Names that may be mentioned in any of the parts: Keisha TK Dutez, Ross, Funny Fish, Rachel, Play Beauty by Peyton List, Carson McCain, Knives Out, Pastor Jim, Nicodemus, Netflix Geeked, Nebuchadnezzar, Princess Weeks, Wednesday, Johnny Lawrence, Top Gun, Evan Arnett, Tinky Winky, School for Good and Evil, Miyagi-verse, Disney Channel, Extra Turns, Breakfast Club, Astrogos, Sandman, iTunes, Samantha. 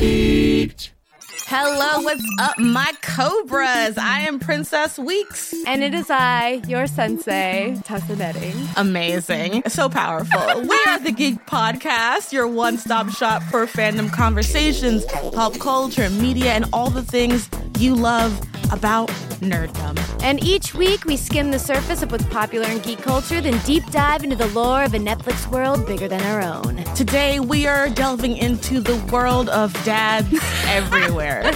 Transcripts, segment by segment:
Geeked. Hello, what's up, my Cobras? I am Princess Weeks. And it is I, your sensei, Tessa Netting. Amazing. So powerful. We are the Geek Podcast, your one-stop shop for fandom conversations, pop culture, media, and all the things you love about nerddom. And each week, we skim the surface of what's popular in geek culture, then deep dive into the lore of a Netflix world bigger than our own. Today, we are delving into the world of dads everywhere.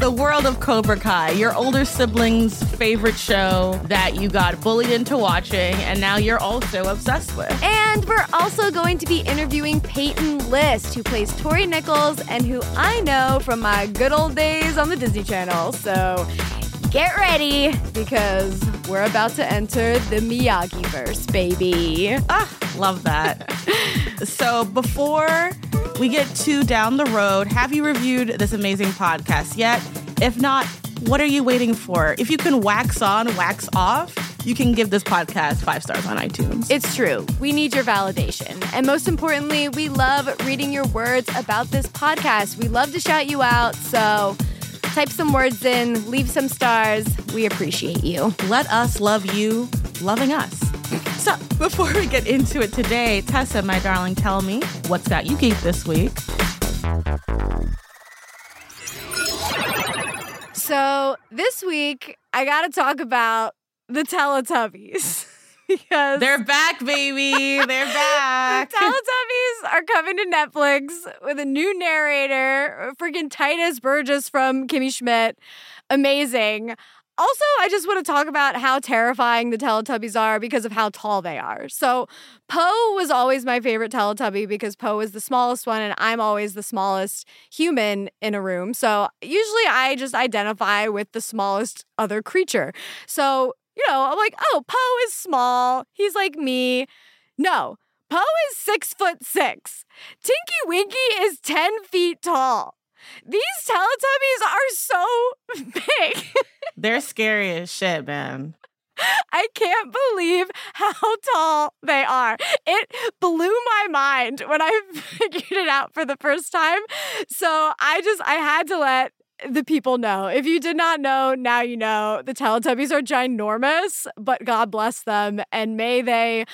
The world of Cobra Kai, your older sibling's favorite show that you got bullied into watching, and now you're also obsessed with. And we're also going to be interviewing Peyton List, who plays Tori Nichols, and who I know from my good old days on the Disney Channel, so... get ready, because we're about to enter the Miyagi-verse, baby. Ah, love that. So before we get too down the road, have you reviewed this amazing podcast yet? If not, what are you waiting for? If you can wax on, wax off, you can give this podcast 5 stars on iTunes. It's true. We need your validation. And most importantly, we love reading your words about this podcast. We love to shout you out, so... type some words in, leave some stars. We appreciate you. Let us love you loving us. So before we get into it today, Tessa, my darling, tell me what's got you geeked this week. So this week, I got to talk about the Teletubbies. Because they're back, baby. They're back. The Teletubbies are coming to Netflix with a new narrator, freaking Titus Burgess from Kimmy Schmidt. Amazing. Also, I just want to talk about how terrifying the Teletubbies are because of how tall they are. So Po was always my favorite Teletubby because Po is the smallest one and I'm always the smallest human in a room. So usually I just identify with the smallest other creature. So... you know, I'm like, oh, Poe is small. He's like me. No, Poe is 6'6". Tinky Winky is 10 feet tall. These Teletubbies are so big. They're scary as shit, man. I can't believe how tall they are. It blew my mind when I figured it out for the first time. So I had to let the people know. If you did not know, now you know. The Teletubbies are ginormous, but God bless them. And may they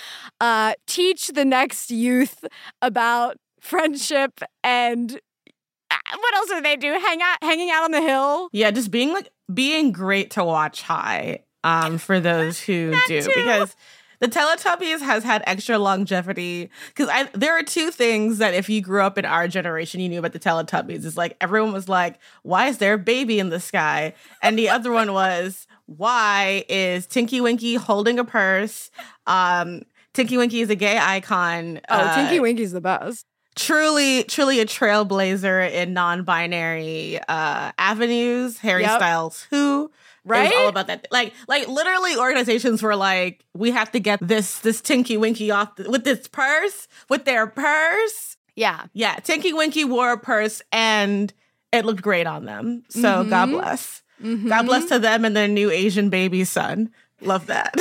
teach the next youth about friendship and what else do they do? Hanging out on the hill? Yeah, just being great to watch high for those who do. Too. Because the Teletubbies has had extra longevity because there are two things that if you grew up in our generation, you knew about the Teletubbies. It's like everyone was like, why is there a baby in the sky? And the other one was, why is Tinky Winky holding a purse? Tinky Winky is a gay icon. Oh, Tinky Winky's the best. Truly, truly a trailblazer in non-binary avenues. Harry Styles, who... right? It was all about that. Like literally organizations were like, we have to get this Tinky Winky off with this purse, with their purse. Yeah. Yeah. Tinky Winky wore a purse and it looked great on them. So God bless. Mm-hmm. God bless to them and their new Asian baby son. Love that.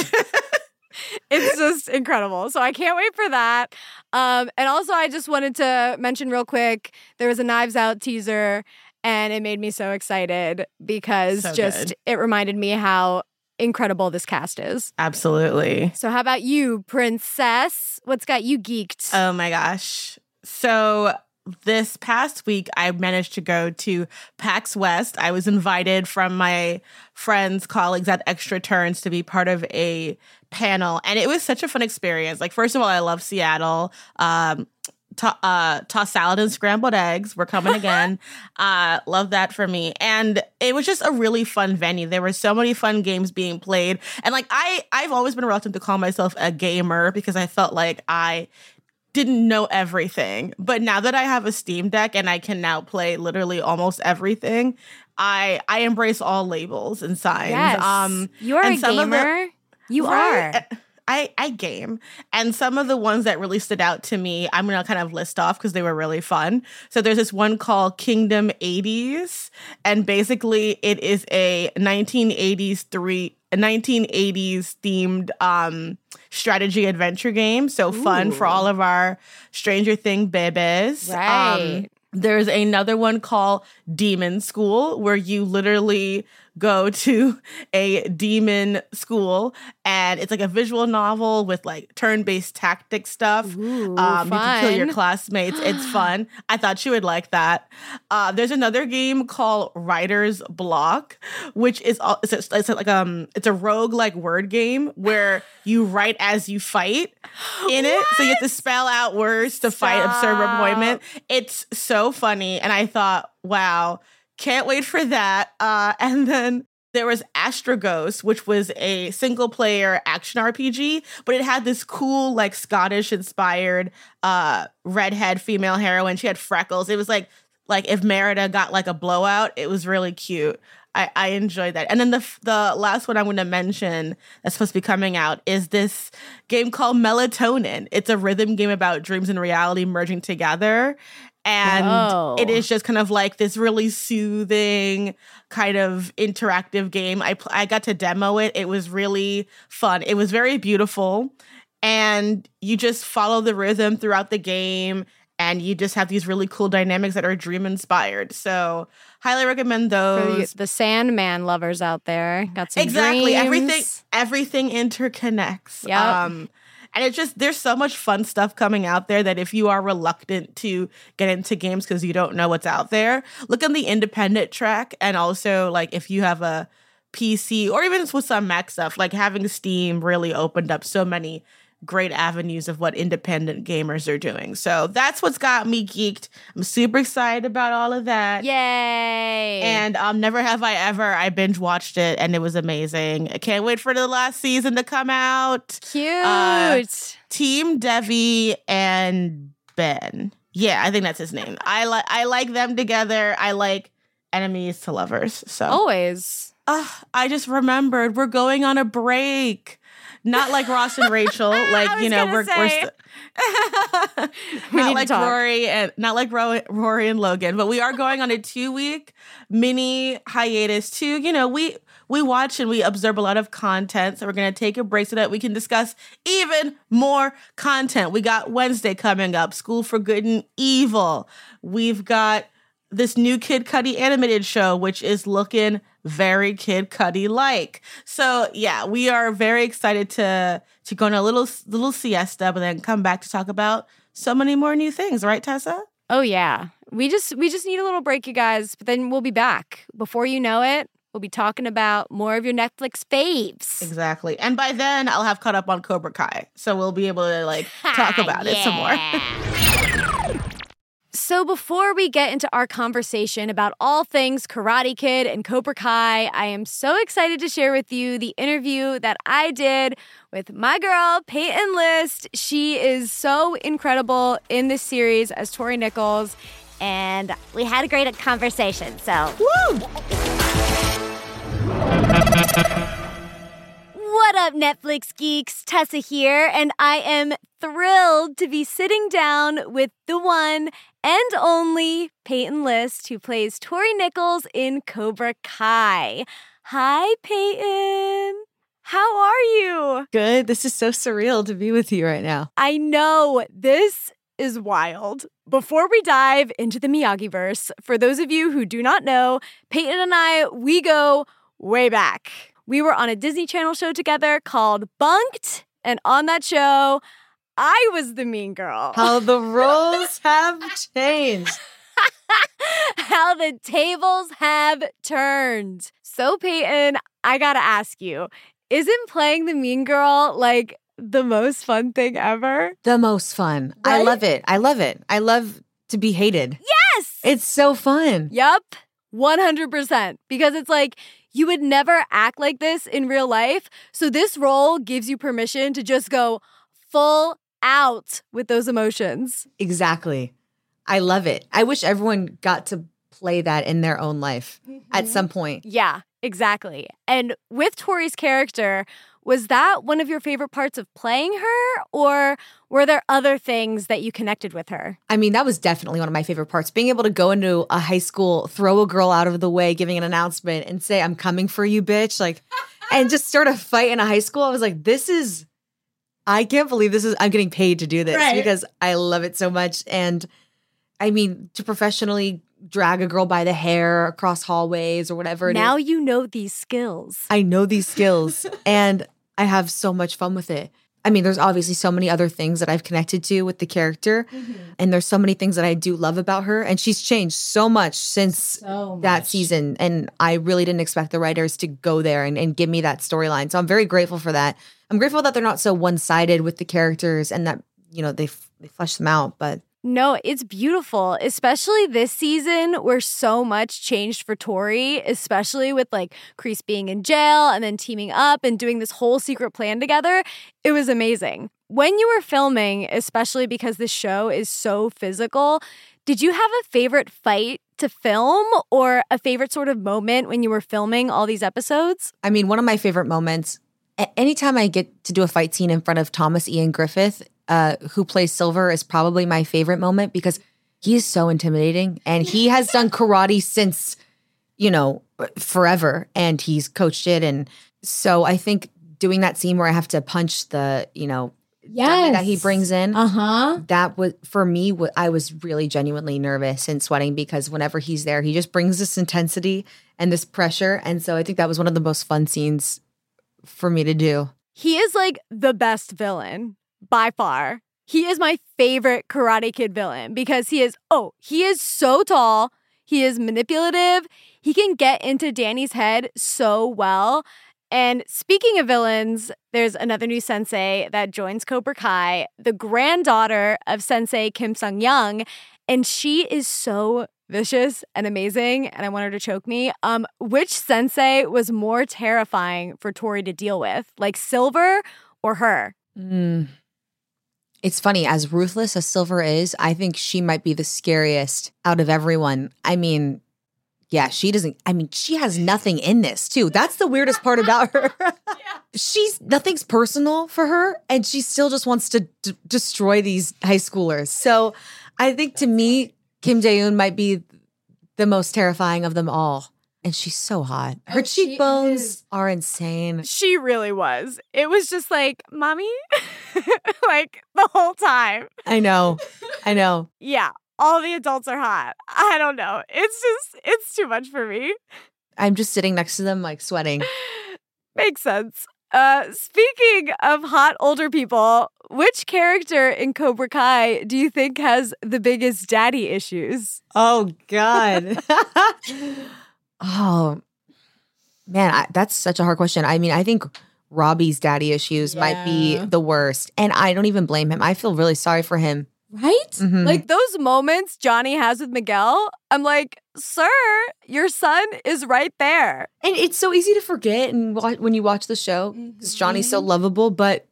It's just incredible. So I can't wait for that. And also I just wanted to mention real quick, there was a Knives Out teaser. And it made me so excited because it reminded me how incredible this cast is. Absolutely. So how about you, Princess? What's got you geeked? Oh, my gosh. So this past week, I managed to go to PAX West. I was invited from my friends, colleagues at Extra Turns to be part of a panel. And it was such a fun experience. Like, first of all, I love Seattle. Tossed salad and scrambled eggs. We're coming again. Love that for me. And it was just a really fun venue. There were so many fun games being played. And like I've always been reluctant to call myself a gamer because I felt like I didn't know everything. But now that I have a Steam Deck and I can now play literally almost everything, I embrace all labels and signs. Yes. You're a gamer. You are. I game. And some of the ones that really stood out to me, I'm going to kind of list off because they were really fun. So there's this one called Kingdom 80s. And basically it is a 1980s themed strategy adventure game. So fun for all of our Stranger Things babies. Right. There's another one called Demon School, where you literally go to a demon school, and it's like a visual novel with like turn-based tactic stuff. Ooh, you can kill your classmates. It's fun. I thought you would like that. There's another game called Writer's Block, which is it's a roguelike word game where you write as you fight in it. So you have to spell out words to fight absurd appointment. It's so funny, and I thought, wow. Can't wait for that. And then there was Astrogos, which was a single-player action RPG, but it had this cool, like, Scottish-inspired redhead female heroine. She had freckles. It was like if Merida got, like, a blowout. It was really cute. I enjoyed that. And then the last one I'm going to mention that's supposed to be coming out is this game called Melatonin. It's a rhythm game about dreams and reality merging together. And it is just kind of like this really soothing kind of interactive game. I got to demo it. It was really fun. It was very beautiful. And you just follow the rhythm throughout the game. And you just have these really cool dynamics that are dream-inspired. So highly recommend those. For the Sandman lovers out there. Got some exactly. Dreams. Everything interconnects. Yep. And it's just, there's so much fun stuff coming out there that if you are reluctant to get into games because you don't know what's out there, look on the independent track. And also, like, if you have a PC or even with some Mac stuff, like having Steam really opened up so many great avenues of what independent gamers are doing. So that's what's got me geeked. I'm super excited about all of that. Yay! And Never Have I Ever. I binge watched it and it was amazing. I can't wait for the last season to come out. Cute. Team Devi and Ben. Yeah, I think that's his name. I like them together. I like enemies to lovers. So always. I just remembered we're going on a break. Not like Ross and Rachel, like, you know, not like Rory and not like Rory and Logan, but we are going on a 2-week mini hiatus to, you know, we watch and we observe a lot of content. So we're going to take a break so that we can discuss even more content. We got Wednesday coming up, School for Good and Evil. We've got this new Kid Cudi animated show, which is looking very Kid Cudi-like. So, yeah, we are very excited to go on a little siesta, but then come back to talk about so many more new things. Right, Tessa? Oh, yeah. We just need a little break, you guys, but then we'll be back. Before you know it, we'll be talking about more of your Netflix faves. Exactly. And by then, I'll have caught up on Cobra Kai. So we'll be able to, like, talk about it some more. So before we get into our conversation about all things Karate Kid and Cobra Kai, I am so excited to share with you the interview that I did with my girl, Peyton List. She is so incredible in this series as Tori Nichols, and we had a great conversation, so. Woo! What up, Netflix geeks? Tessa here, and I am thrilled to be sitting down with the one and only Peyton List, who plays Tori Nichols in Cobra Kai. Hi, Peyton. How are you? Good. This is so surreal to be with you right now. I know. This is wild. Before we dive into the Miyagi-verse, for those of you who do not know, Peyton and I, we go way back. We were on a Disney Channel show together called Bunked, and on that show, I was the mean girl. How the roles have changed. How the tables have turned. So, Peyton, I gotta ask you, isn't playing the mean girl, like, the most fun thing ever? The most fun. Right? I love it. I love to be hated. Yes! It's so fun. Yep, 100%. Because it's like, you would never act like this in real life. So this role gives you permission to just go full out with those emotions. Exactly. I love it. I wish everyone got to play that in their own life at some point. Yeah, exactly. And with Tori's character, was that one of your favorite parts of playing her, or were there other things that you connected with her? I mean, that was definitely one of my favorite parts. Being able to go into a high school, throw a girl out of the way, giving an announcement and say, "I'm coming for you, bitch," like, and just start a fight in a high school. I was like, I can't believe this is, I'm getting paid to do this, right? Because I love it so much. And I mean, to professionally drag a girl by the hair across hallways or whatever it is. Now you know these skills. I know these skills and I have so much fun with it. I mean, there's obviously so many other things that I've connected to with the character. Mm-hmm. And there's so many things that I do love about her. And she's changed so much since that season. And I really didn't expect the writers to go there and give me that storyline. So I'm very grateful for that. I'm grateful that they're not so one-sided with the characters and that, you know, they flesh them out. But no, it's beautiful, especially this season where so much changed for Tori, especially with like Kreese being in jail and then teaming up and doing this whole secret plan together. It was amazing. When you were filming, especially because this show is so physical, did you have a favorite fight to film or a favorite sort of moment when you were filming all these episodes? I mean, one of my favorite moments, anytime I get to do a fight scene in front of Thomas Ian Griffith, who plays Silver, is probably my favorite moment because he is so intimidating and he has done karate since, you know, forever and he's coached it. And so I think doing that scene where I have to punch the, you know, that he brings in, that was, for me, I was really genuinely nervous and sweating because whenever he's there, he just brings this intensity and this pressure. And so I think that was one of the most fun scenes for me to do. He is like the best villain. By far. He is my favorite Karate Kid villain because he is so tall. He is manipulative. He can get into Danny's head so well. And speaking of villains, there's another new sensei that joins Cobra Kai, the granddaughter of Sensei Kim Sung-young. And she is so vicious and amazing, and I want her to choke me. Which sensei was more terrifying for Tori to deal with? Like Silver or her? It's funny, as ruthless as Silver is, I think she might be the scariest out of everyone. I mean, yeah, she has nothing in this too. That's the weirdest part about her. Nothing's personal for her and she still just wants to destroy these high schoolers. So I think to me, Kim Jae-eun might be the most terrifying of them all. And she's so hot. Her cheekbones are insane. She really was. It was just like, mommy, like the whole time. I know. Yeah, all the adults are hot. I don't know. It's too much for me. I'm just sitting next to them like sweating. Makes sense. Speaking of hot older people, which character in Cobra Kai do you think has the biggest daddy issues? Oh, God. Oh, man, that's such a hard question. I mean, I think Robbie's daddy issues might be the worst. And I don't even blame him. I feel really sorry for him. Right? Mm-hmm. Like those moments Johnny has with Miguel, I'm like, sir, your son is right there. And it's so easy to forget and when you watch the show because Johnny's so lovable. But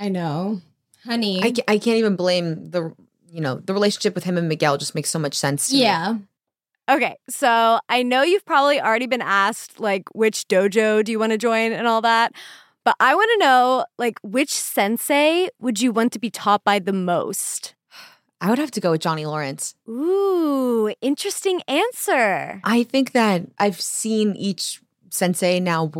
I know, honey. I can't even blame the relationship with him and Miguel just makes so much sense to me. Yeah. Okay, so I know you've probably already been asked, like, which dojo do you want to join and all that, but I want to know, like, which sensei would you want to be taught by the most? I would have to go with Johnny Lawrence. Ooh, interesting answer. I think that I've seen each sensei now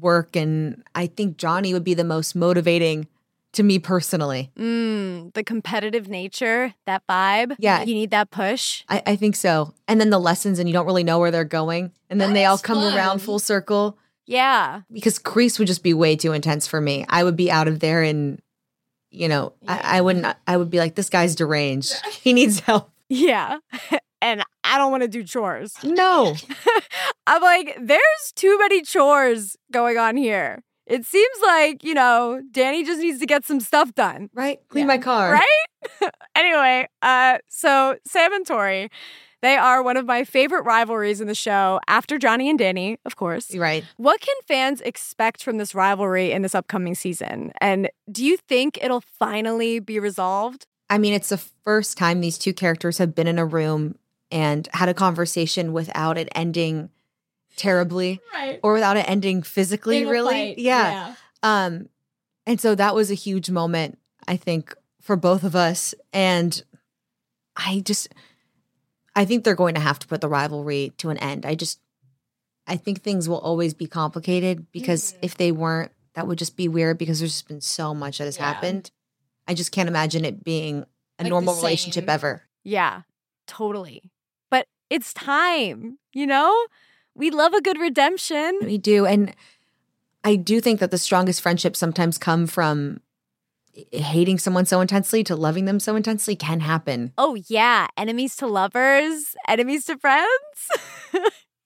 work, and I think Johnny would be the most motivating to me personally. The competitive nature, that vibe. Yeah. You need that push. I think so. And then the lessons and you don't really know where they're going. And then they all come around full circle. Yeah. Because Kreese would just be way too intense for me. I would be out of there and, you know, I wouldn't. I would be like, this guy's deranged. He needs help. Yeah. And I don't want to do chores. No. I'm like, there's too many chores going on here. It seems like, you know, Danny just needs to get some stuff done. Right? Clean my car. Right? Anyway, so Sam and Tori, they are one of my favorite rivalries in the show, after Johnny and Danny, of course. Right. What can fans expect from this rivalry in this upcoming season? And do you think it'll finally be resolved? I mean, it's the first time these two characters have been in a room and had a conversation without it ending terribly, right, or without it ending physically, really. Yeah. And so that was a huge moment, I think, for both of us. And I think they're going to have to put the rivalry to an end. I think things will always be complicated because if they weren't, that would just be weird because there's just been so much that has happened. I just can't imagine it being a normal relationship ever. Yeah. Totally. But it's time, you know? We love a good redemption. We do. And I do think that the strongest friendships sometimes come from hating someone so intensely to loving them so intensely can happen. Oh, yeah. Enemies to lovers, enemies to friends.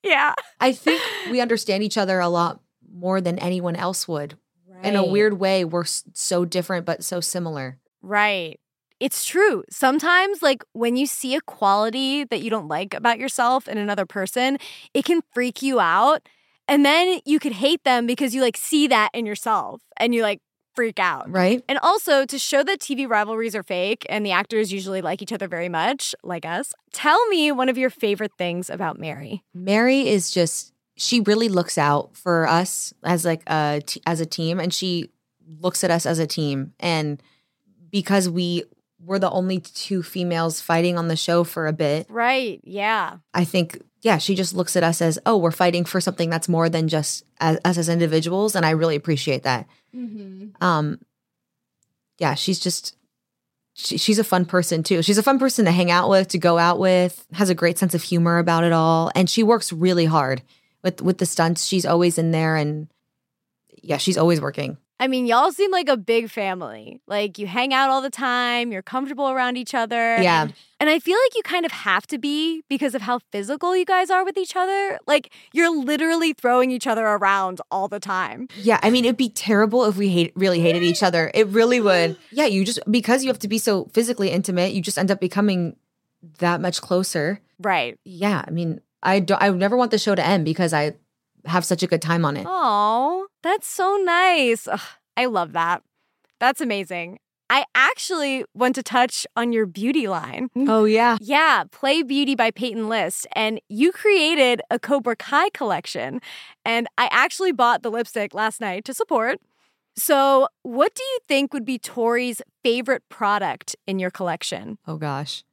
Yeah. I think we understand each other a lot more than anyone else would. Right. In a weird way, we're so different but so similar. Right. It's true. Sometimes, like, when you see a quality that you don't like about yourself in another person, it can freak you out. And then you could hate them because you, like, see that in yourself and you, like, freak out. Right. And also, to show that TV rivalries are fake and the actors usually like each other very much, like us, tell me one of your favorite things about Mary. Mary is just, she really looks out for us as, like, as a team. And she looks at us as a team. And because we're the only two females fighting on the show for a bit. Right, yeah. I think, yeah, she just looks at us as, oh, we're fighting for something that's more than just us as individuals, and I really appreciate that. Mm-hmm. Yeah, she's just, she's a fun person, too. She's a fun person to hang out with, to go out with, has a great sense of humor about it all, and she works really hard with the stunts. She's always in there, and yeah, she's always working. I mean, y'all seem like a big family. Like, you hang out all the time. You're comfortable around each other. Yeah. And I feel like you kind of have to be because of how physical you guys are with each other. Like, you're literally throwing each other around all the time. Yeah. I mean, it'd be terrible if we really hated each other. It really would. Yeah. You just, because you have to be so physically intimate, you just end up becoming that much closer. Right. Yeah. I mean, I never want the show to end because I have such a good time on it. Oh, that's so nice. Ugh, I love that. That's amazing. I actually want to touch on your beauty line. Oh, yeah. Yeah, Play Beauty by Peyton List. And you created a Cobra Kai collection. And I actually bought the lipstick last night to support. So what do you think would be Tori's favorite product in your collection? Oh, gosh.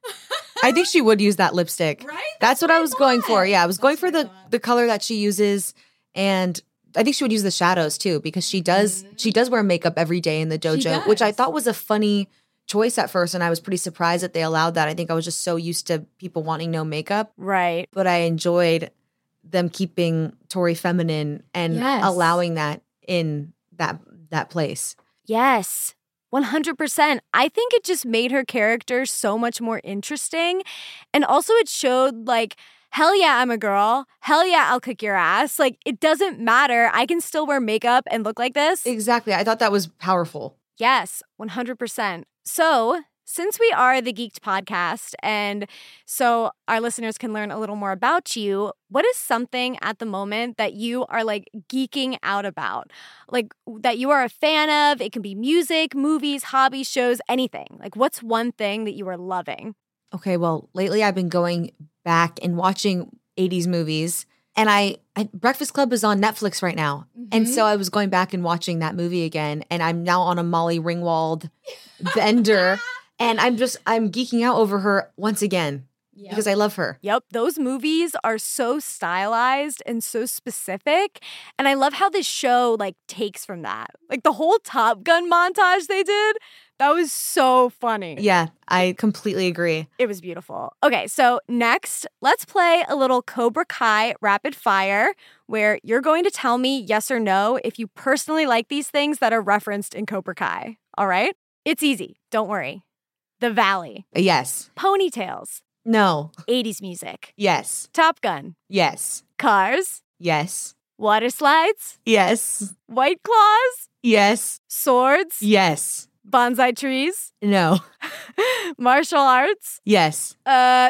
I think she would use that lipstick. Right? That's what I was going for. Yeah, I was going for the color that she uses. And I think she would use the shadows, too, because she does wear makeup every day in the dojo, which I thought was a funny choice at first. And I was pretty surprised that they allowed that. I think I was just so used to people wanting no makeup. Right. But I enjoyed them keeping Tori feminine and allowing that in that place. Yes. 100%. I think it just made her character so much more interesting. And also it showed, like, hell yeah, I'm a girl. Hell yeah, I'll kick your ass. Like, it doesn't matter. I can still wear makeup and look like this. Exactly. I thought that was powerful. Yes, 100%. So since we are the Geeked Podcast, and so our listeners can learn a little more about you, what is something at the moment that you are, like, geeking out about? Like, that you are a fan of? It can be music, movies, hobbies, shows, anything. Like, what's one thing that you are loving? Okay, well, lately I've been going back and watching 80s movies. And Breakfast Club is on Netflix right now. Mm-hmm. And so I was going back and watching that movie again. And I'm now on a Molly Ringwald bender. And I'm geeking out over her once again because I love her. Yep. Those movies are so stylized and so specific. And I love how this show, like, takes from that. Like, the whole Top Gun montage they did, that was so funny. Yeah, I completely agree. It was beautiful. Okay, so next, let's play a little Cobra Kai rapid fire where you're going to tell me yes or no if you personally like these things that are referenced in Cobra Kai. All right? It's easy. Don't worry. The Valley. Yes. Ponytails. No. 80s music. Yes. Top Gun. Yes. Cars. Yes. Water slides. Yes. White claws. Yes. Swords. Yes. Bonsai trees. No. Martial arts. Yes.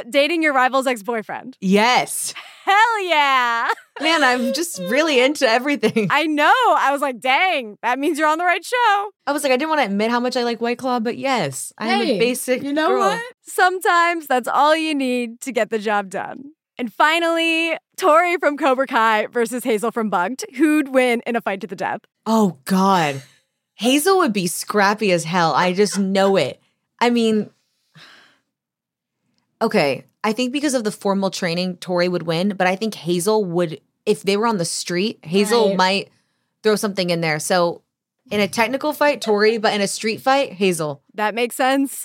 Dating your rival's ex-boyfriend. Yes. Hell yeah. Man, I'm just really into everything. I know. I was like, dang, that means you're on the right show. I was like, I didn't want to admit how much I like White Claw, but yes, I'm a basic girl. You know what? Sometimes that's all you need to get the job done. And finally, Tori from Cobra Kai versus Hazel from Bugged. Who'd win in a fight to the death? Oh, God. Hazel would be scrappy as hell. I just know it. I mean, okay. I think because of the formal training, Tori would win. But I think Hazel would, if they were on the street, Hazel might throw something in there. So in a technical fight, Tori, but in a street fight, Hazel. That makes sense.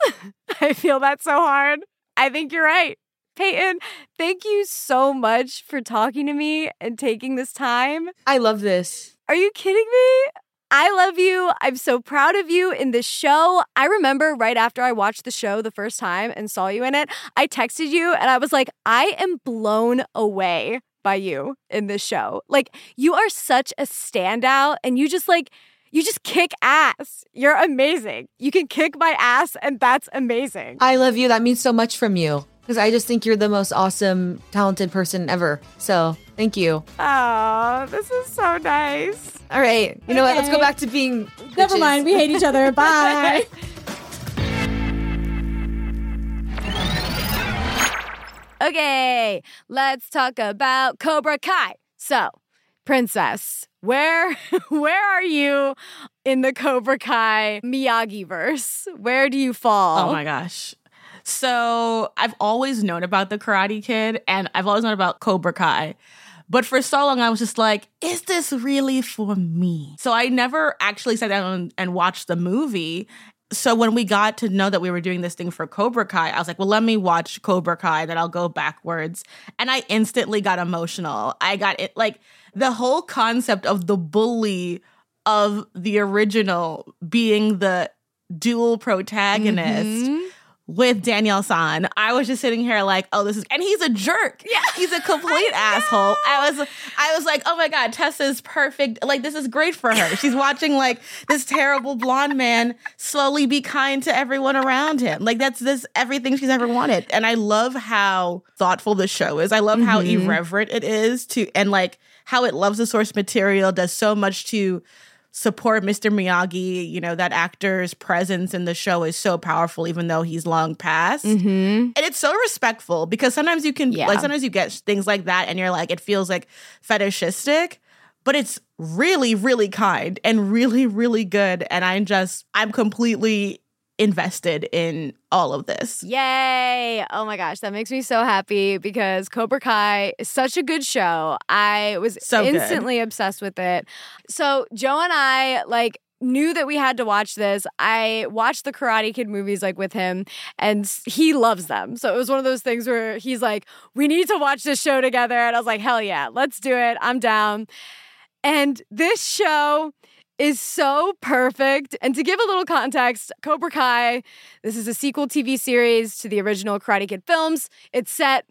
I feel that so hard. I think you're right. Peyton, thank you so much for talking to me and taking this time. I love this. Are you kidding me? I love you. I'm so proud of you in this show. I remember right after I watched the show the first time and saw you in it, I texted you and I was like, I am blown away by you in this show. Like, you are such a standout and you just kick ass. You're amazing. You can kick my ass and that's amazing. I love you. That means so much from you. Because I just think you're the most awesome, talented person ever. So, thank you. Oh, this is so nice. All right. You know what? Let's go back to being bitches. Never mind. We hate each other. Bye. Okay. Let's talk about Cobra Kai. So, Princess, where are you in the Cobra Kai Miyagi-verse? Where do you fall? Oh, my gosh. So I've always known about the Karate Kid and I've always known about Cobra Kai. But for so long, I was just like, is this really for me? So I never actually sat down and watched the movie. So when we got to know that we were doing this thing for Cobra Kai, I was like, well, let me watch Cobra Kai, then I'll go backwards. And I instantly got emotional. I got it, like, the whole concept of the bully of the original being the dual protagonist. Mm-hmm. With Daniel San, I was just sitting here like, oh, this is, and he's a jerk. Yeah. He's a complete asshole. I was like, oh my God, Tessa's perfect. Like, this is great for her. She's watching like this terrible blonde man slowly be kind to everyone around him. Like, that's this everything she's ever wanted. And I love how thoughtful the show is. I love how irreverent it is to, and like how it loves the source material, does so much to support Mr. Miyagi. You know, that actor's presence in the show is so powerful, even though he's long past. Mm-hmm. And it's so respectful because sometimes you can, like, sometimes you get things like that and you're like, it feels like fetishistic, but it's really, really kind and really, really good. And I'm completely invested in all of this. Yay! Oh my gosh, that makes me so happy because Cobra Kai is such a good show. I was instantly obsessed with it. So Joe and I, like, knew that we had to watch this. I watched the Karate Kid movies, like, with him, and he loves them. So it was one of those things where he's like, we need to watch this show together. And I was like, hell yeah, let's do it. I'm down. And this show is so perfect. And to give a little context, Cobra Kai, this is a sequel TV series to the original Karate Kid films. It's set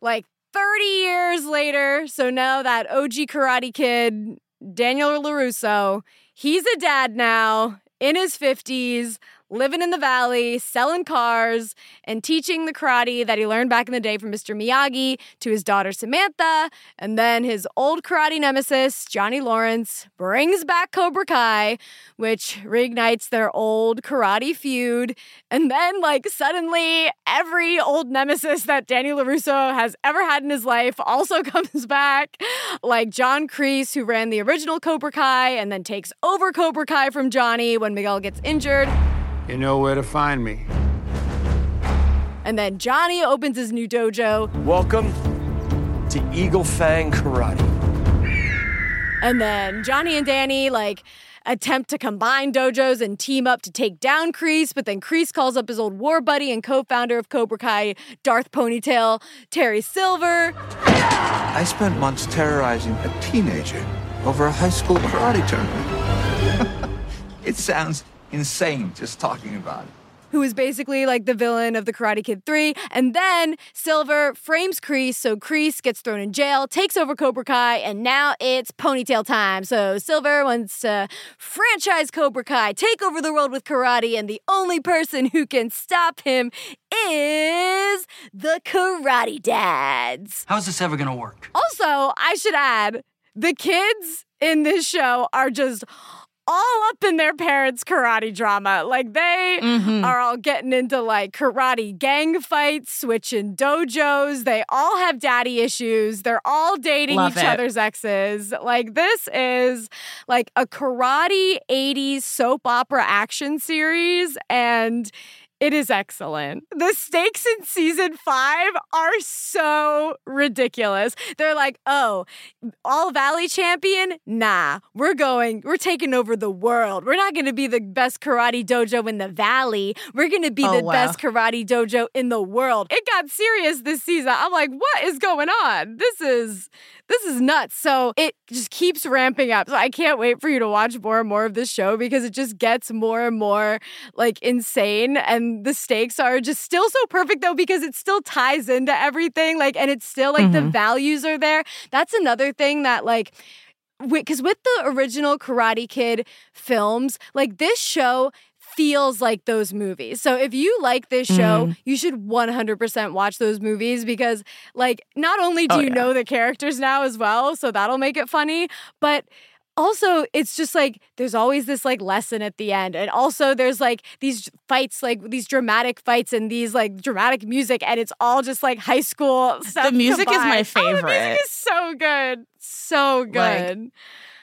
like 30 years later. So now that OG Karate Kid, Daniel LaRusso, he's a dad now, in his 50s, living in the valley, selling cars, and teaching the karate that he learned back in the day from Mr. Miyagi to his daughter Samantha. And then his old karate nemesis, Johnny Lawrence, brings back Cobra Kai, which reignites their old karate feud. And then, like, suddenly, every old nemesis that Danny LaRusso has ever had in his life also comes back. Like John Kreese, who ran the original Cobra Kai and then takes over Cobra Kai from Johnny when Miguel gets injured. You know where to find me. And then Johnny opens his new dojo. Welcome to Eagle Fang Karate. And then Johnny and Danny, like, attempt to combine dojos and team up to take down Kreese, but then Kreese calls up his old war buddy and co-founder of Cobra Kai, Darth Ponytail, Terry Silver. I spent months terrorizing a teenager over a high school karate tournament. It sounds insane just talking about it. Who is basically like the villain of the Karate Kid 3. And then Silver frames Kreese, so Kreese gets thrown in jail, takes over Cobra Kai, and now it's ponytail time. So Silver wants to franchise Cobra Kai, take over the world with karate, and the only person who can stop him is the Karate Dads. How's this ever gonna work? Also, I should add, the kids in this show are just all up in their parents' karate drama. Like, they are all getting into, like, karate gang fights, switching dojos. They all have daddy issues. They're all dating each other's exes. Like, this is, like, a karate 80s soap opera action series, and It is excellent. The stakes in season 5 are so ridiculous. They're like, oh, All-Valley champion? Nah, we're taking over the world. We're not going to be the best karate dojo in the valley. We're going to be best karate dojo in the world. It got serious this season. I'm like, what is going on? This is nuts. So it just keeps ramping up. So I can't wait for you to watch more and more of this show because it just gets more and more like insane. And the stakes are just still so perfect though, because it still ties into everything. Like, and it's still like the values are there. That's another thing that like, because with the original Karate Kid films, like this show feels like those movies. So if you like this show, you should 100% watch those movies because like not only do you know the characters now as well, so that'll make it funny, but also, it's just like there's always this like lesson at the end. And also there's like these fights, like these dramatic fights and these like dramatic music. And it's all just like high school stuff. The music combined is my favorite. Oh, the music is so good. So good. Like,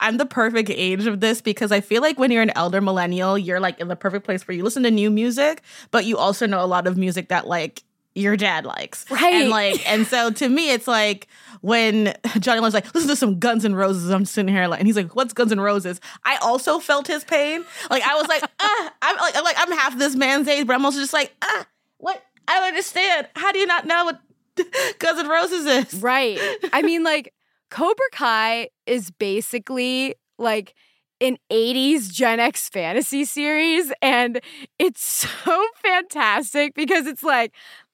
I'm the perfect age of this because I feel like when you're an elder millennial, you're like in the perfect place where you listen to new music, but you also know a lot of music that like your dad likes. Right. And like, and so to me, it's like when Johnny Lawrence like, listen to some Guns N' Roses, I'm sitting here like, and he's like, what's Guns N' Roses? I also felt his pain. Like, I was like, I'm half this man's age, but I'm also just like, what? I don't understand. How do you not know what Guns N' Roses is? Right. I mean, like, Cobra Kai is basically like an 80s Gen X fantasy series, and it's so fantastic because it's like,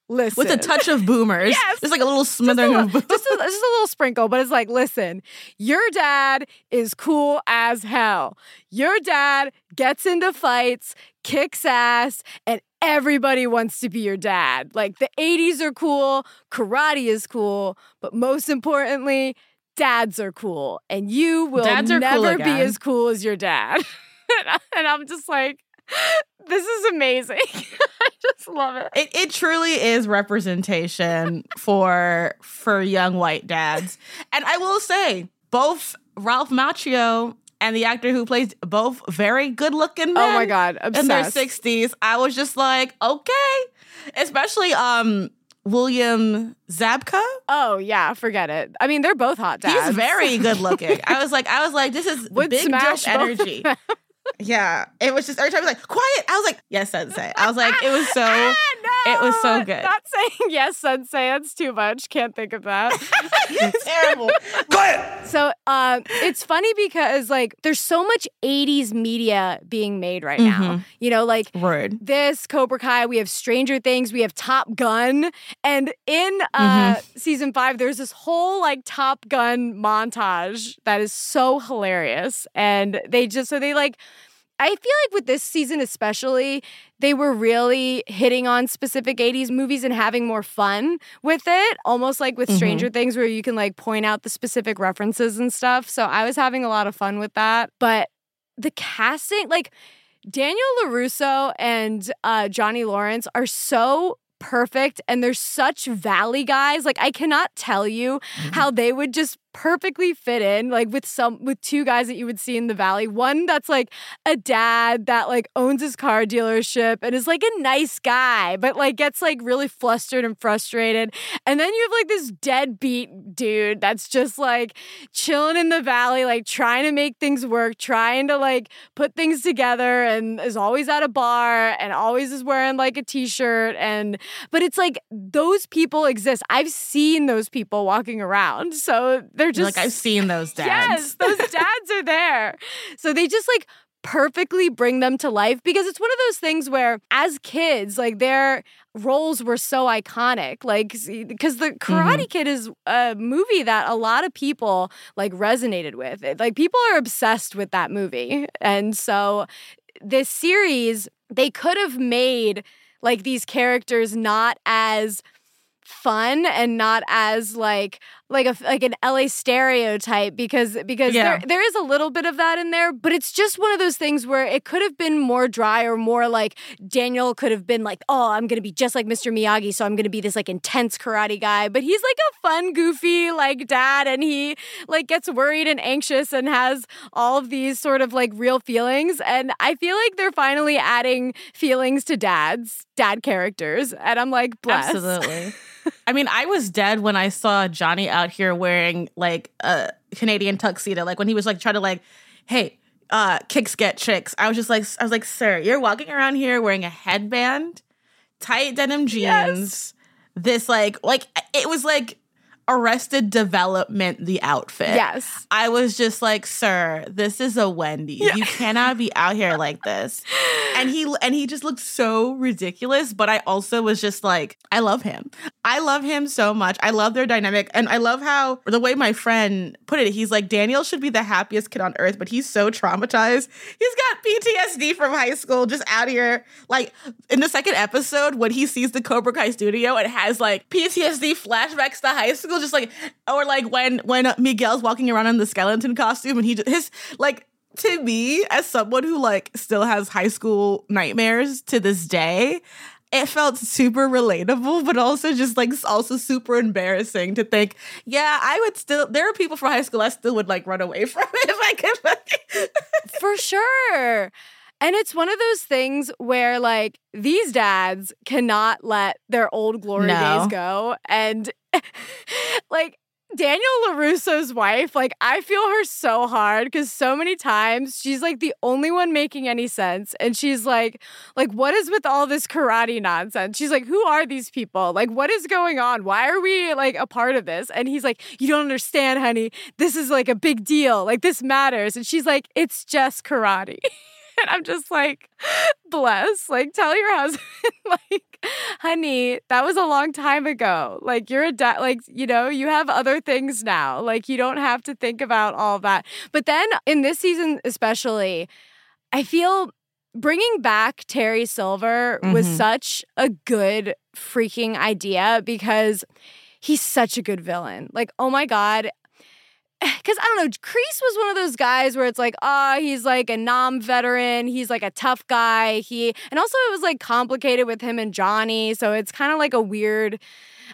listen. With a touch of boomers. Yes. There's like a little smothering of boomers. Just a little sprinkle, but it's like, listen, your dad is cool as hell. Your dad gets into fights, kicks ass, and everybody wants to be your dad. Like, the 80s are cool, karate is cool, but most importantly, dads are cool. And you will never be as cool as your dad. And I'm just like, this is amazing. I just love it. It truly is representation for young white dads. And I will say, both Ralph Macchio and the actor who plays both very good-looking men. Oh my God, obsessed. In their 60s. I was just like, okay. Especially William Zabka. Oh yeah, forget it. I mean, they're both hot dads. He's very good-looking. I was like, this is big dish energy. Yeah, it was just every time I was like, quiet. I was like, yes, sensei. I was like, it was so, no, it was so good. Not saying yes, sensei. That's too much. Can't think of that. It's terrible. Quiet. So it's funny because like there's so much 80s media being made right now. You know, like this Cobra Kai. We have Stranger Things. We have Top Gun. And in season 5, there's this whole like Top Gun montage that is so hilarious. And they I feel like with this season especially, they were really hitting on specific 80s movies and having more fun with it, almost like with Stranger Things where you can like point out the specific references and stuff. So I was having a lot of fun with that. But the casting, like Daniel LaRusso and Johnny Lawrence are so perfect and they're such valley guys. Like I cannot tell you how they would just perfectly fit in like with two guys that you would see in the valley. One that's like a dad that like owns his car dealership and is like a nice guy but like gets like really flustered and frustrated, and then you have like this deadbeat dude that's just like chilling in the valley, like trying to make things work, trying to like put things together, and is always at a bar and always is wearing like a t-shirt. And but it's like those people exist. I've seen those people walking around, so they're just like, I've seen those dads. Yes, those dads are there. So they just like perfectly bring them to life because it's one of those things where as kids, like their roles were so iconic. Like, because the Karate Kid is a movie that a lot of people like resonated with. Like people are obsessed with that movie. And so this series, they could have made like these characters not as fun and not as like an LA stereotype because there is a little bit of that in there, but it's just one of those things where it could have been more dry or more like Daniel could have been like, oh, I'm going to be just like Mr. Miyagi, so I'm going to be this like intense karate guy, but he's like a fun, goofy like dad, and he like gets worried and anxious and has all of these sort of like real feelings, and I feel like they're finally adding feelings to dad characters, and I'm like, blessed. Absolutely. I mean, I was dead when I saw Johnny out here wearing like a Canadian tuxedo, like when he was like trying to like, hey, kicks get tricks. I was like, sir, you're walking around here wearing a headband, tight denim jeans, yes. This like it was like Arrested Development, the outfit. Yes. I was just like, sir, this is a Wendy's. Yeah. You cannot be out here like this. And he just looked so ridiculous, but I also was just like, I love him. I love him so much. I love their dynamic, and I love how the way my friend put it, he's like, Daniel should be the happiest kid on earth, but he's so traumatized. He's got PTSD from high school, just out here. Like in the second episode, when he sees the Cobra Kai studio, it has like PTSD flashbacks to high school. Just like, or like when Miguel's walking around in the skeleton costume, and his like, to me, as someone who like still has high school nightmares to this day, it felt super relatable, but also just like also super embarrassing to think, yeah, I would still, there are people from high school I still would like run away from if I could. For sure. And it's one of those things where like these dads cannot let their old glory days go, and like Daniel LaRusso's wife, like I feel her so hard, because so many times she's like the only one making any sense, and she's like what is with all this karate nonsense? She's like, who are these people? Like, what is going on? Why are we like a part of this? And he's like, you don't understand, honey. This is like a big deal. Like, this matters. And she's like, it's just karate. And I'm just like, bless. Like, tell your husband, like, honey, that was a long time ago. Like, you're a dad. Like, you know, you have other things now. Like, you don't have to think about all that. But then in this season especially, I feel bringing back Terry Silver was such a good freaking idea, because he's such a good villain. Like, oh my God. Because, I don't know, Kreese was one of those guys where it's like, oh, he's like a non-veteran. He's like a tough guy. And also it was like complicated with him and Johnny. So it's kind of like a weird,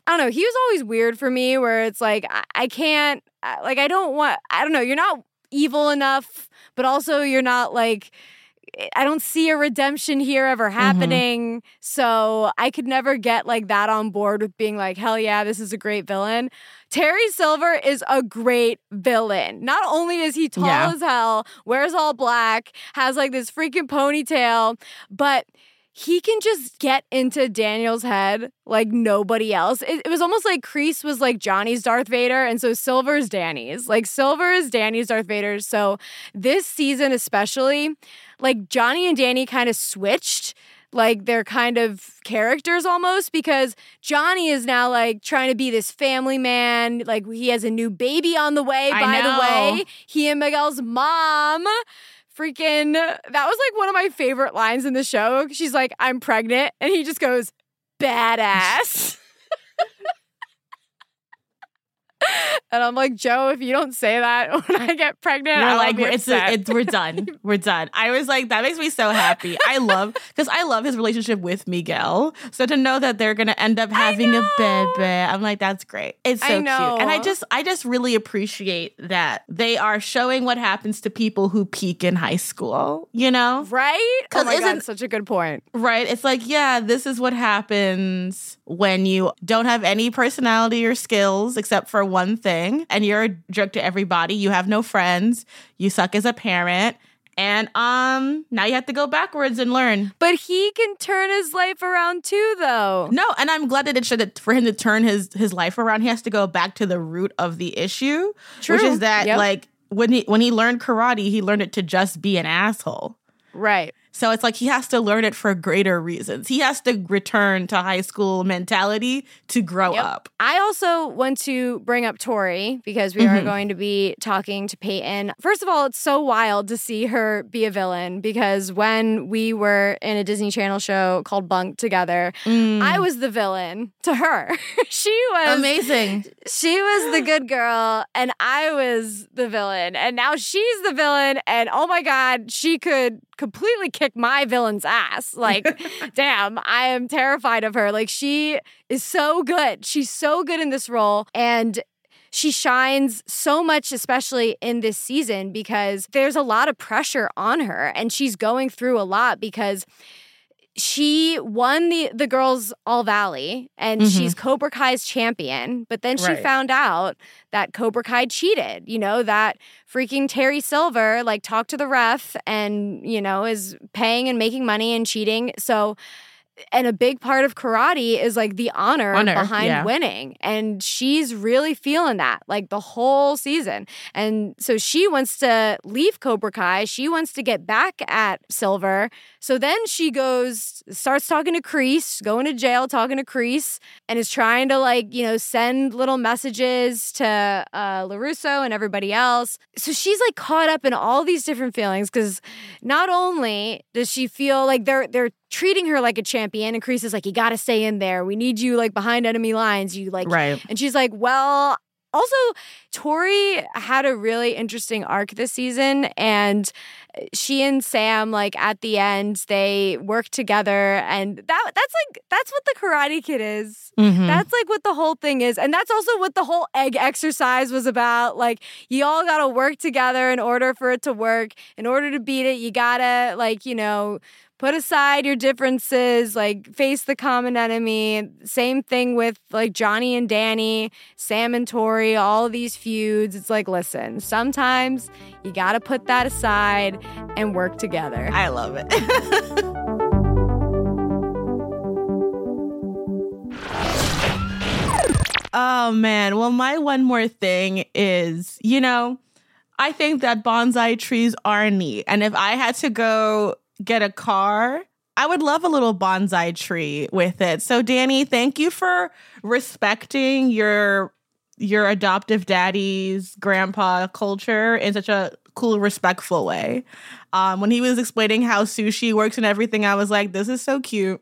I don't know. He was always weird for me, where it's like, I can't, like, I don't want, I don't know. You're not evil enough, but also you're not like, I don't see a redemption here ever happening. So I could never get like that on board with being like, hell yeah, this is a great villain. Terry Silver is a great villain. Not only is he tall as hell, wears all black, has like this freaking ponytail, but he can just get into Daniel's head like nobody else. It was almost like Kreese was like Johnny's Darth Vader, and so Silver's Danny's. Like, Silver is Danny's Darth Vader. So this season especially, like, Johnny and Danny kind of switched, like, they're kind of characters almost, because Johnny is now, like, trying to be this family man. Like, he has a new baby on the way, by the way. He and Miguel's mom... Freaking, that was like one of my favorite lines in the show. She's like, I'm pregnant. And he just goes, badass. And I'm like, Joe, if you don't say that when I get pregnant, I'll like, be upset. We're done. We're done. I was like, that makes me so happy. I love his relationship with Miguel. So to know that they're going to end up having a baby, I'm like, that's great. It's so cute. And I just really appreciate that they are showing what happens to people who peak in high school, you know? Right? Oh my God, such a good point. Right? It's like, yeah, this is what happens when you don't have any personality or skills except for one thing, and you're a jerk to everybody, you have no friends, you suck as a parent, and now you have to go backwards and learn. But he can turn his life around too, though. No, and I'm glad that it should, for him to turn his life around, he has to go back to the root of the issue. True. Which is that, like, when he learned karate, he learned it to just be an asshole. Right. So it's like he has to learn it for greater reasons. He has to return to high school mentality to grow up. I also want to bring up Tori because we are going to be talking to Peyton. First of all, it's so wild to see her be a villain because when we were in a Disney Channel show called Bunk together, I was the villain to her. She was amazing. She was the good girl and I was the villain. And now she's the villain and oh my God, she could completely kick my villain's ass. Like, damn, I am terrified of her. Like, she is so good. She's so good in this role. And she shines so much, especially in this season, because there's a lot of pressure on her. And she's going through a lot because she won the girls' All-Valley, and she's Cobra Kai's champion. But then she found out that Cobra Kai cheated, you know, that freaking Terry Silver, like, talked to the ref and, you know, is paying and making money and cheating. So, and a big part of karate is, like, the honor behind winning. And she's really feeling that, like, the whole season. And so she wants to leave Cobra Kai. She wants to get back at Silver. So then she starts talking to Kreese, going to jail, talking to Kreese, and is trying to, like, you know, send little messages to LaRusso and everybody else. So she's, like, caught up in all these different feelings because not only does she feel like they're treating her like a champion, and Kreese is like, you gotta stay in there. We need you, like, behind enemy lines. You, like, and she's like, well. Also, Tori had a really interesting arc this season, and she and Sam, like, at the end, they work together, and that's what the Karate Kid is. That's, like, what the whole thing is, and that's also what the whole egg exercise was about. Like, you all gotta work together in order for it to work. In order to beat it, you gotta, like, you know, put aside your differences, like, face the common enemy. Same thing with, like, Johnny and Danny, Sam and Tori, all of these feuds. It's like, listen, sometimes you gotta put that aside and work together. I love it. Oh, man. Well, my one more thing is, you know, I think that bonsai trees are neat. And if I had to go get a car, I would love a little bonsai tree with it. So Danny, thank you for respecting your adoptive daddy's grandpa culture in such a cool, respectful way. When he was explaining how sushi works and everything, I was like, this is so cute.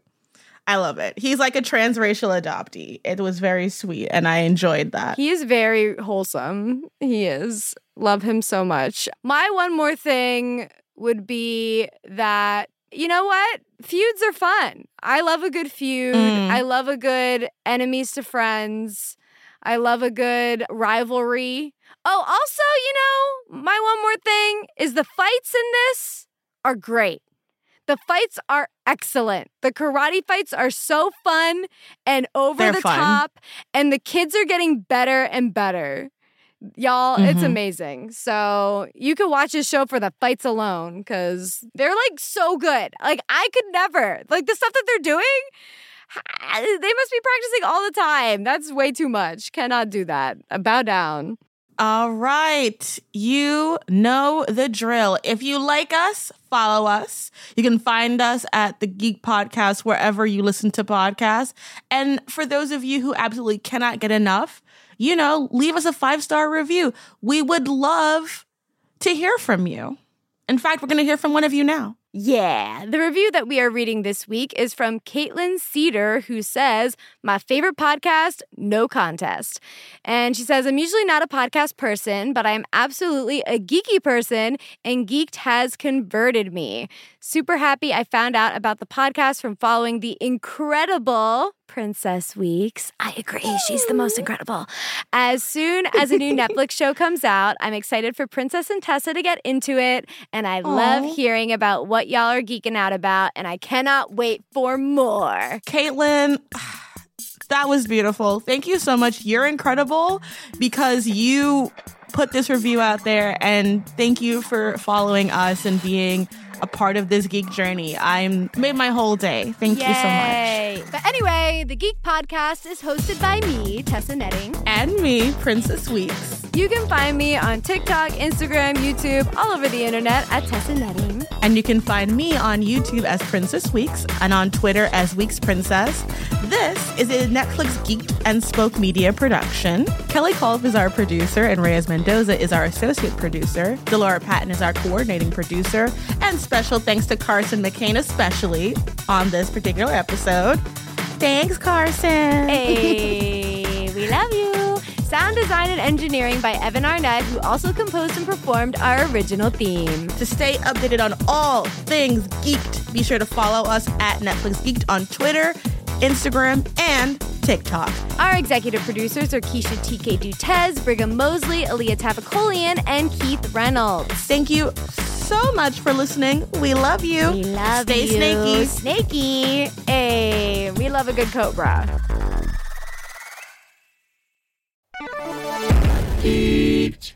I love it. He's like a transracial adoptee. It was very sweet, and I enjoyed that. He is very wholesome. He is. Love him so much. My one more thing would be that, you know what? Feuds are fun. I love a good feud. I love a good enemies to friends. I love a good rivalry. Oh, also, you know, my one more thing is the fights in this are great. The fights are excellent. The karate fights are so fun and over the top. And the kids are getting better and better. Y'all, it's amazing. So you can watch this show for the fights alone because they're, like, so good. Like, I could never. Like, the stuff that they're doing, they must be practicing all the time. That's way too much. Cannot do that. Bow down. All right. You know the drill. If you like us, follow us. You can find us at the Geek Podcast wherever you listen to podcasts. And for those of you who absolutely cannot get enough, you know, leave us a 5-star review. We would love to hear from you. In fact, we're going to hear from one of you now. Yeah. The review that we are reading this week is from Caitlin Cedar, who says, my favorite podcast, no contest. And she says, I'm usually not a podcast person, but I'm absolutely a geeky person, and Geeked has converted me. Super happy I found out about the podcast from following the incredible Princess Weeks. I agree. She's the most incredible. As soon as a new Netflix show comes out, I'm excited for Princess and Tessa to get into it. And I love hearing about what y'all are geeking out about. And I cannot wait for more. Caitlin, that was beautiful. Thank you so much. You're incredible because you put this review out there. And thank you for following us and being a part of this geek journey. I made my whole day. Thank you so much. But anyway, the Geek Podcast is hosted by me, Tessa Netting. And me, Princess Weeks. You can find me on TikTok, Instagram, YouTube, all over the internet at Tessa Netting. And you can find me on YouTube as Princess Weeks and on Twitter as Weeks Princess. This is a Netflix Geeked and Spoke Media production. Kelly Kolb is our producer and Reyes Mendoza is our associate producer. Delora Patton is our coordinating producer. And special thanks to Carson McCain, especially on this particular episode. Thanks, Carson. Hey, we love you. Sound design and engineering by Evan Arnett, who also composed and performed our original theme. To stay updated on all things geeked, be sure to follow us at Netflix Geeked on Twitter, Instagram, and TikTok. Our executive producers are Keisha TK Dutez, Brigham Mosley, Aaliyah Tapakolian, and Keith Reynolds. Thank you so much for listening. We love you. We love you. Stay snaky. Snaky. Hey, we love a good Cobra. Geeked.